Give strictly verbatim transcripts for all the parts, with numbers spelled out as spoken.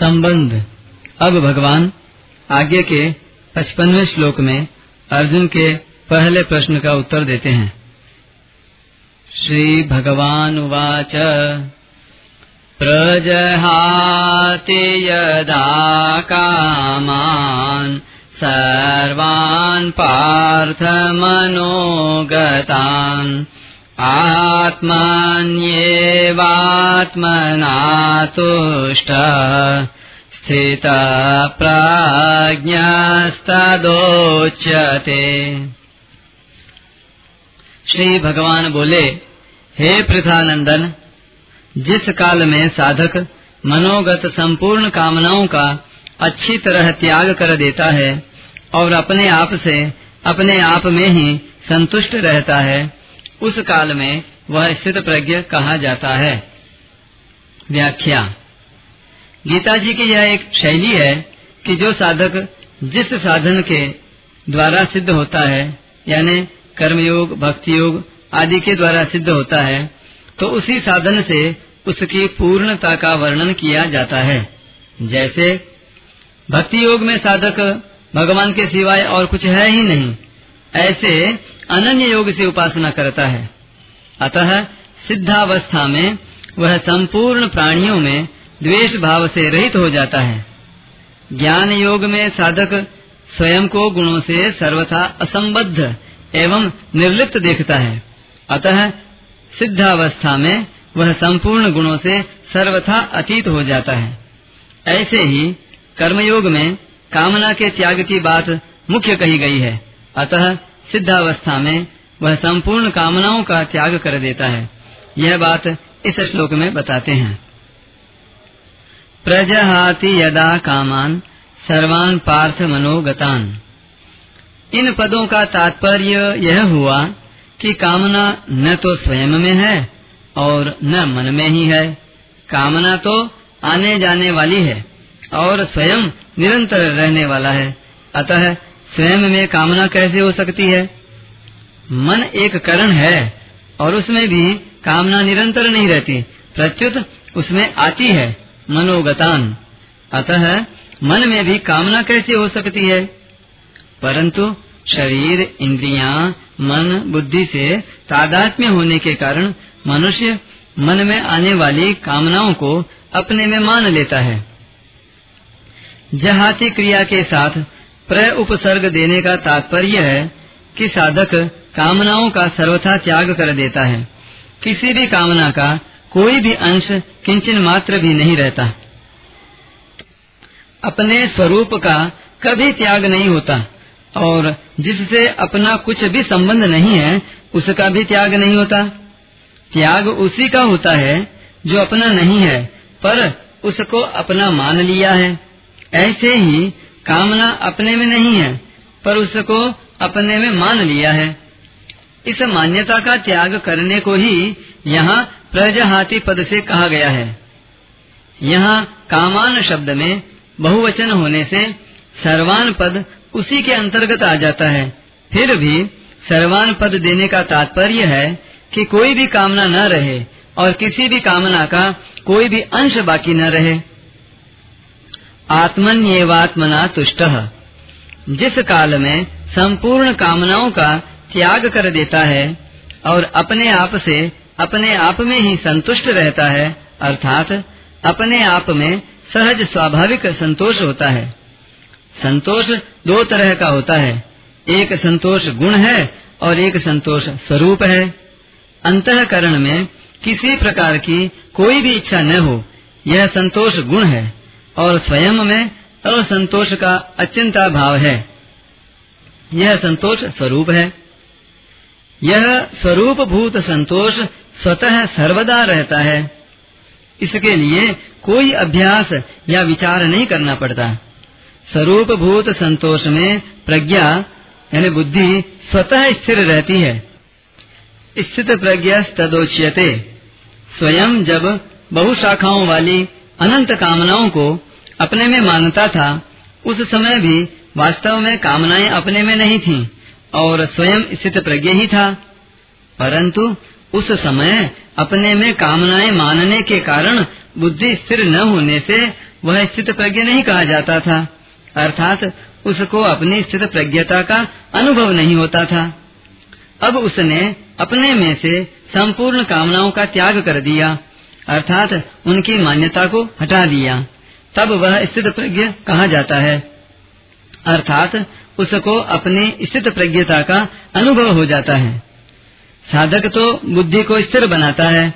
संबंध। अब भगवान आगे के पचपनवें श्लोक में अर्जुन के पहले प्रश्न का उत्तर देते हैं। श्री भगवान उवाच प्रजहाति यदा कामान सर्वान् पार्थ मनोगतान् आत्मन्येवात्मनातुष्टः स्थितः प्राज्ञस्तदोच्यते। श्री भगवान बोले, हे पृथानंदन, जिस काल में साधक मनोगत संपूर्ण कामनाओं का अच्छी तरह त्याग कर देता है और अपने आप से अपने आप में ही संतुष्ट रहता है, उस काल में वह स्थित प्रज्ञ कहा जाता है। व्याख्या। गीता जी की यह एक शैली है कि जो साधक जिस साधन के द्वारा सिद्ध होता है, यानी कर्मयोग, भक्ति योग आदि के द्वारा सिद्ध होता है, तो उसी साधन से उसकी पूर्णता का वर्णन किया जाता है। जैसे भक्ति योग में साधक भगवान के सिवाय और कुछ है ही नहीं, ऐसे अनन्य योग से उपासना करता है। अतः सिद्धावस्था में वह संपूर्ण प्राणियों में द्वेष भाव से रहित हो जाता है। ज्ञान योग में साधक स्वयं को गुणों से सर्वथा असंबद्ध एवं निर्लिप्त देखता है, अतः सिद्धावस्था में वह संपूर्ण गुणों से सर्वथा अतीत हो जाता है। ऐसे ही कर्मयोग में कामना के त्याग की बात मुख्य कही गई है, अतः सिद्धावस्था में वह संपूर्ण कामनाओं का त्याग कर देता है। यह बात इस श्लोक में बताते हैं। प्रजहाति यदा कामान सर्वान पार्थ मनोगतान। इन पदों का तात्पर्य यह हुआ कि कामना न तो स्वयं में है और न मन में ही है। कामना तो आने जाने वाली है और स्वयं निरंतर रहने वाला है, अतः स्वयं में कामना कैसे हो सकती है। मन एक करण है और उसमें भी कामना निरंतर नहीं रहती, प्रत्युत उसमें आती है मनोगतान, अतः मन में भी कामना कैसे हो सकती है। परंतु शरीर, इंद्रियां, मन, बुद्धि से तादात्म्य होने के कारण मनुष्य मन में आने वाली कामनाओं को अपने में मान लेता है। जहाती क्रिया के साथ प्रय उपसर्ग देने का तात्पर्य है कि साधक कामनाओं का सर्वथा त्याग कर देता है। किसी भी कामना का कोई भी अंश किंचन मात्र भी नहीं रहता। अपने स्वरूप का कभी त्याग नहीं होता और जिससे अपना कुछ भी संबंध नहीं है उसका भी त्याग नहीं होता। त्याग उसी का होता है जो अपना नहीं है पर उसको अपना मान लिया है। ऐसे ही कामना अपने में नहीं है पर उसको अपने में मान लिया है। इस मान्यता का त्याग करने को ही यहाँ प्रजहाति पद से कहा गया है। यहाँ कामान शब्द में बहुवचन होने से सर्वान पद उसी के अंतर्गत आ जाता है। फिर भी सर्वान पद देने का तात्पर्य है कि कोई भी कामना न रहे और किसी भी कामना का कोई भी अंश बाकी न रहे। आत्मन्येवात्मना तुष्टः। जिस काल में संपूर्ण कामनाओं का त्याग कर देता है और अपने आप से अपने आप में ही संतुष्ट रहता है, अर्थात अपने आप में सहज स्वाभाविक संतोष होता है। संतोष दो तरह का होता है, एक संतोष गुण है और एक संतोष स्वरूप है। अंतःकरण में किसी प्रकार की कोई भी इच्छा न हो, यह संतोष गुण है और स्वयं में असंतोष का अचिंता भाव है, यह संतोष स्वरूप है। यह स्वरूप भूत संतोष स्वतः सर्वदा रहता है, इसके लिए कोई अभ्यास या विचार नहीं करना पड़ता। स्वरूप भूत संतोष में प्रज्ञा यानी बुद्धि स्वतः स्थिर रहती है। स्थित प्रज्ञा तदोच्यते। स्वयं जब बहुशाखाओं वाली अनंत कामनाओं को अपने में मानता था, उस समय भी वास्तव में कामनाएं अपने में नहीं थीं और स्वयं स्थित प्रज्ञा ही था, परंतु उस समय अपने में कामनाएं मानने के कारण बुद्धि स्थिर न होने से वह स्थित प्रज्ञ नहीं कहा जाता था, अर्थात उसको अपनी स्थित प्रज्ञता का अनुभव नहीं होता था। अब उसने अपने में से संपूर्ण कामनाओं का त्याग कर दिया, अर्थात उनकी मान्यता को हटा दिया, तब वह स्थित प्रज्ञ कहा जाता है, अर्थात उसको अपनी स्थित प्रज्ञता का अनुभव हो जाता है। साधक तो बुद्धि को स्थिर बनाता है,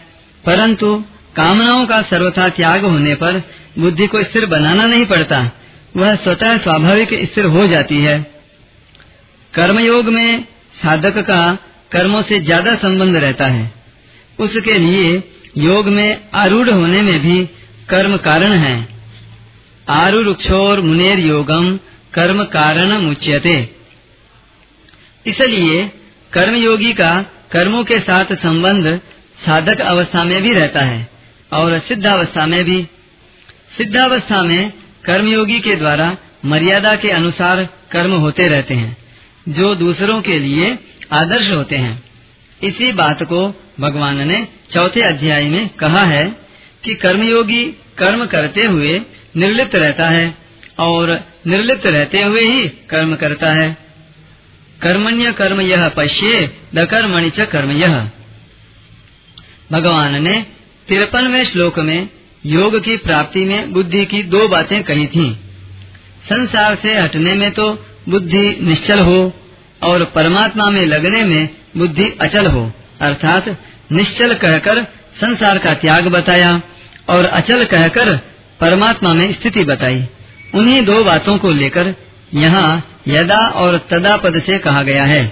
परंतु कामनाओं का सर्वथा त्याग होने पर बुद्धि को स्थिर बनाना नहीं पड़ता, वह स्वतः स्वाभाविक स्थिर हो जाती है। कर्मयोग में साधक का कर्मों से ज्यादा संबंध रहता है, उसके लिए योग में आरूढ़ होने में भी कर्म कारण है। आरुरुक्षोर मुनेर योगम कर्म कारणम उच्यते। इसलिए कर्मयोगी का कर्मों के साथ संबंध साधक अवस्था में भी रहता है और सिद्धावस्था में भी। सिद्धावस्था में कर्मयोगी के द्वारा मर्यादा के अनुसार कर्म होते रहते हैं, जो दूसरों के लिए आदर्श होते हैं। इसी बात को भगवान ने चौथे अध्याय में कहा है कि कर्मयोगी कर्म करते हुए निर्लिप्त रहता है और निर्लिप्त रहते हुए ही कर्म करता है। कर्मण्य कर्म यह पश्ये दकर्मणि च कर्म यह। भगवान ने तिरपनवें श्लोक में योग की प्राप्ति में बुद्धि की दो बातें कही थीं। संसार से हटने में तो बुद्धि निश्चल हो और परमात्मा में लगने में बुद्धि अचल हो, अर्थात निश्चल कहकर संसार का त्याग बताया और अचल कहकर परमात्मा में स्थिति बताई। उन्हीं दो बातों को लेकर यहाँ यदा और तदा पद से कहा गया है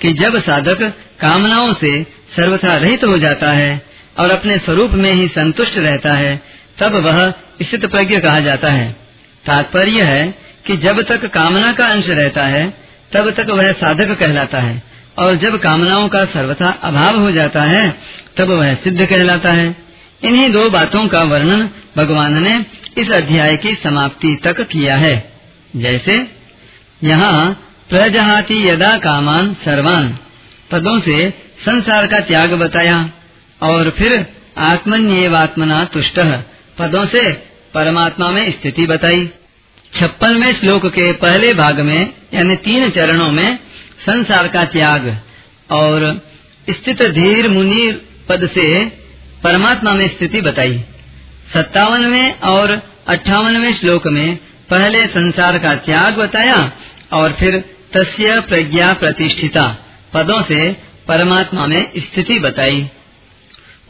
कि जब साधक कामनाओं से सर्वथा रहित हो जाता है और अपने स्वरूप में ही संतुष्ट रहता है, तब वह स्थित प्रज्ञ कहा जाता है। तात्पर्य है कि जब तक कामना का अंश रहता है तब तक वह साधक कहलाता है, और जब कामनाओं का सर्वथा अभाव हो जाता है तब वह सिद्ध कहलाता है। इन्हीं दो बातों का वर्णन भगवान ने इस अध्याय की समाप्ति तक किया है। जैसे यहाँ प्रजहाति यदा कामान सर्वान पदों से संसार का त्याग बताया और फिर आत्मन्येवात्मना तुष्टः पदों से परमात्मा में स्थिति बताई। छप्पनवें श्लोक के पहले भाग में यानी तीन चरणों में संसार का त्याग और स्थित धीर मुनि पद से परमात्मा में स्थिति बताई। सत्तावनवें और अट्ठावनवें श्लोक में पहले संसार का त्याग बताया और फिर तस्य प्रज्ञा प्रतिष्ठिता पदों से परमात्मा में स्थिति बताई।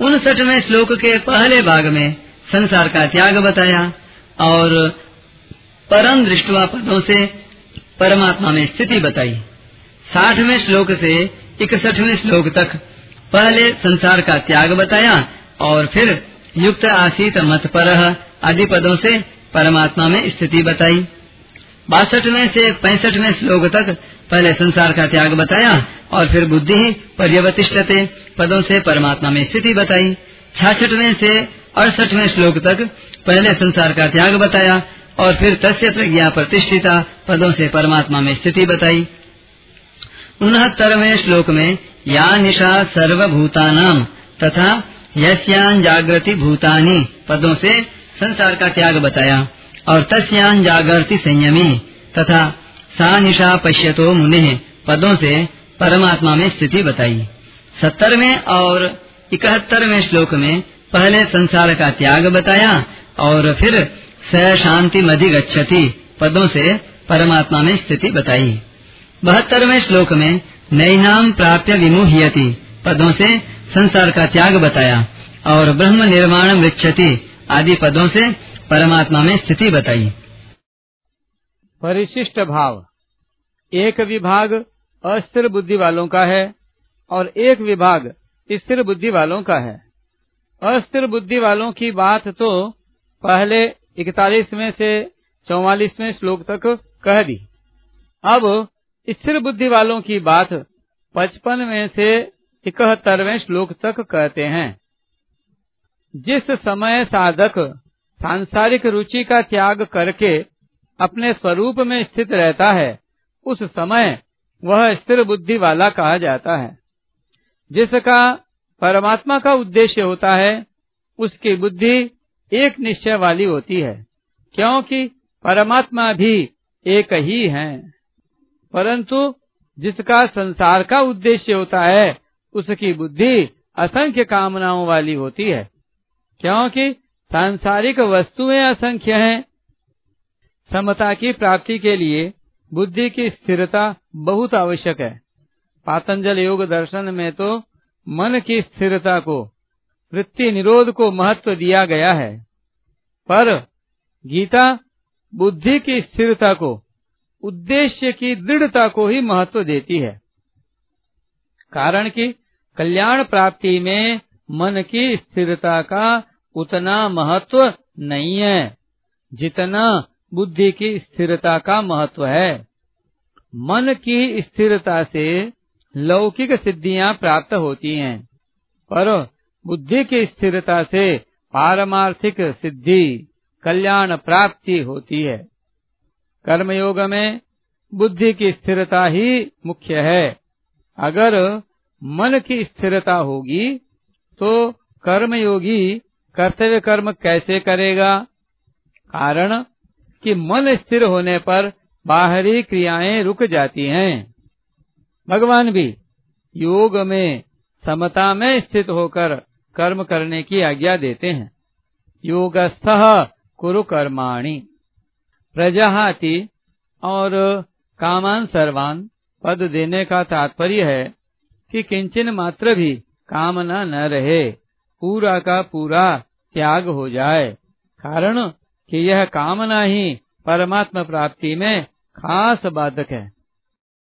उनसठवें श्लोक के पहले भाग में संसार का त्याग बताया और परम दृष्टवा पदों से परमात्मा में स्थिति बताई। साठवें श्लोक से इकसठवें श्लोक तक पहले संसार का त्याग बताया और फिर युक्त आसीत मतपरः आदि पदों से परमात्मा में स्थिति बताई। बासठवें से पैंसठवें श्लोक तक पहले संसार का त्याग बताया और फिर बुद्धि पर्यवतिष्ठते पदों से परमात्मा में स्थिति बताई। छियासठवें से अड़सठवें श्लोक तक पहले संसार का त्याग बताया और फिर तस्य प्रज्ञा प्रतिष्ठिता पदों से परमात्मा में स्थिति बताई। उनहत्तरवें श्लोक में या निशा सर्वभूतानां तथा यस्यां जागृति भूतानि पदों से संसार का त्याग बताया और तस्यां जागृति संयमी तथा सा निशा पश्यतो मुनिः पदों से परमात्मा में स्थिति बताई। सत्तरवें और इकहत्तरवें श्लोक में पहले संसार का त्याग बताया और फिर स शांति मधि गच्छति पदों से परमात्मा में स्थिति बताई। बहत्तरवें श्लोक में नैनाम प्राप्य विमुह्यति पदों से संसार का त्याग बताया और ब्रह्म निर्वाण वृक्षति आदि पदों से परमात्मा में स्थिति बताई। परिशिष्ट भाव। एक विभाग अस्थिर बुद्धि वालों का है और एक विभाग स्थिर बुद्धि वालों का है। अस्थिर बुद्धि वालों की बात तो पहले इकतालीसवें से चौवालीसवें श्लोक तक कह दी। अब स्थिर बुद्धि वालों की बात पचपनवें से इकहत्तरवें श्लोक तक कहते हैं। जिस समय साधक सांसारिक रुचि का त्याग करके अपने स्वरूप में स्थित रहता है, उस समय वह स्थिर बुद्धि वाला कहा जाता है। जिसका परमात्मा का उद्देश्य होता है, उसकी बुद्धि एक निश्चय वाली होती है क्योंकि परमात्मा भी एक ही हैं। परंतु जिसका संसार का उद्देश्य होता है उसकी बुद्धि असंख्य कामनाओं वाली होती है, क्योंकि सांसारिक वस्तुएं असंख्य हैं। समता की प्राप्ति के लिए बुद्धि की स्थिरता बहुत आवश्यक है। पातंजल योग दर्शन में तो मन की स्थिरता को, वृत्ति निरोध को महत्व दिया गया है, पर गीता बुद्धि की स्थिरता को, उद्देश्य की दृढ़ता को ही महत्व देती है। कारण कि कल्याण प्राप्ति में मन की स्थिरता का उतना महत्व नहीं है जितना बुद्धि की स्थिरता का महत्व है। मन की स्थिरता से लौकिक सिद्धियां प्राप्त होती हैं, पर बुद्धि की स्थिरता से पारमार्थिक सिद्धि, कल्याण प्राप्ति होती है। कर्मयोग में बुद्धि की स्थिरता ही मुख्य है। अगर मन की स्थिरता होगी तो कर्मयोगी कर्तव्य कर्म कैसे करेगा? कारण कि मन स्थिर होने पर बाहरी क्रियाएं रुक जाती हैं। भगवान भी योग में समता में स्थित होकर कर्म करने की आज्ञा देते हैं। योगस्थः कुरु कर्माणि प्रजहाति और कामान सर्वान पद देने का तात्पर्य है कि किंचन मात्र भी कामना न रहे, पूरा का पूरा त्याग हो जाए। कारण कि यह कामना ही परमात्मा प्राप्ति में खास बाधक है।